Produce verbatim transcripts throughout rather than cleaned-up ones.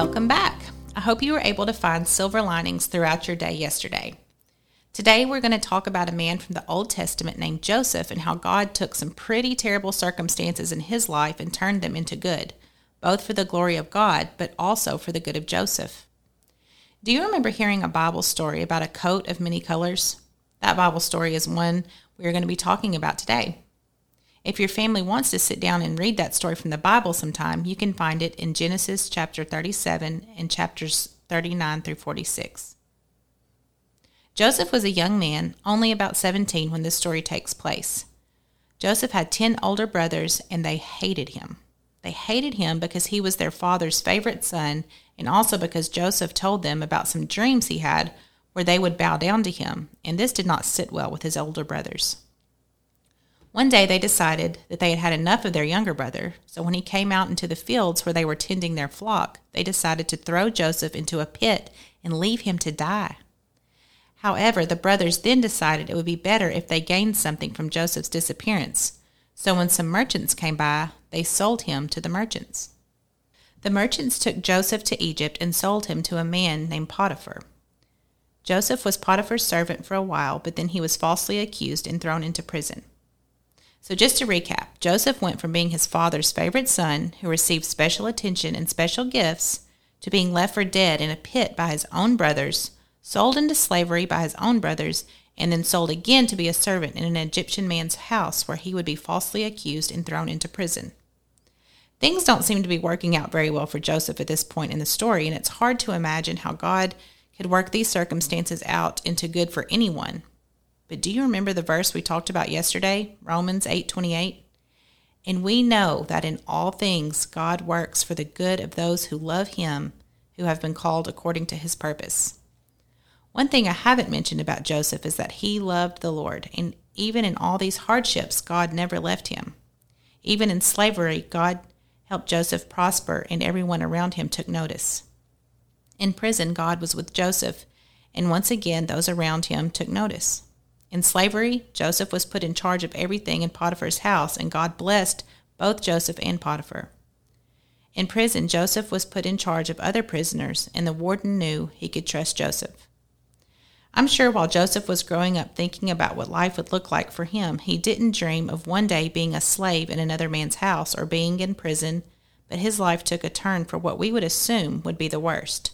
welcome back. I hope you were able to find silver linings throughout your day yesterday. Today we're going to talk about a man from the Old Testament named Joseph and how God took some pretty terrible circumstances in his life and turned them into good, both for the glory of God, but also for the good of Joseph. Do you remember hearing a Bible story about a coat of many colors? That Bible story is one we're going to be talking about today. If your family wants to sit down and read that story from the Bible sometime, you can find it in Genesis chapter thirty-seven and chapters thirty-nine through forty-six. Joseph was a young man, only about seventeen when this story takes place. Joseph had ten older brothers, and they hated him. They hated him because he was their father's favorite son, and also because Joseph told them about some dreams he had where they would bow down to him, and this did not sit well with his older brothers. One day they decided that they had had enough of their younger brother, so when he came out into the fields where they were tending their flock, they decided to throw Joseph into a pit and leave him to die. However, the brothers then decided it would be better if they gained something from Joseph's disappearance, so when some merchants came by, they sold him to the merchants. The merchants took Joseph to Egypt and sold him to a man named Potiphar. Joseph was Potiphar's servant for a while, but then he was falsely accused and thrown into prison. So just to recap, Joseph went from being his father's favorite son, who received special attention and special gifts, to being left for dead in a pit by his own brothers, sold into slavery by his own brothers, and then sold again to be a servant in an Egyptian man's house where he would be falsely accused and thrown into prison. Things don't seem to be working out very well for Joseph at this point in the story, and it's hard to imagine how God could work these circumstances out into good for anyone. But do you remember the verse we talked about yesterday, Romans eight twenty-eight? And we know that in all things God works for the good of those who love him, who have been called according to his purpose. One thing I haven't mentioned about Joseph is that he loved the Lord, and even in all these hardships, God never left him. Even in slavery, God helped Joseph prosper, and everyone around him took notice. In prison, God was with Joseph, and once again, those around him took notice. In slavery, Joseph was put in charge of everything in Potiphar's house, and God blessed both Joseph and Potiphar. In prison, Joseph was put in charge of other prisoners, and the warden knew he could trust Joseph. I'm sure while Joseph was growing up thinking about what life would look like for him, he didn't dream of one day being a slave in another man's house or being in prison, but his life took a turn for what we would assume would be the worst.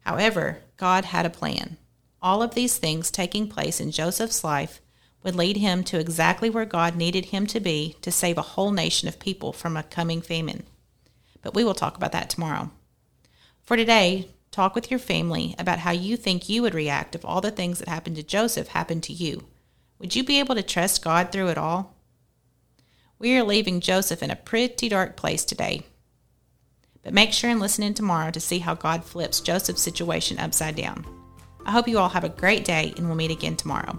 However, God had a plan. All of these things taking place in Joseph's life would lead him to exactly where God needed him to be to save a whole nation of people from a coming famine. But we will talk about that tomorrow. For today, talk with your family about how you think you would react if all the things that happened to Joseph happened to you. Would you be able to trust God through it all? We are leaving Joseph in a pretty dark place today. But make sure and listen in tomorrow to see how God flips Joseph's situation upside down. I hope you all have a great day, and we'll meet again tomorrow.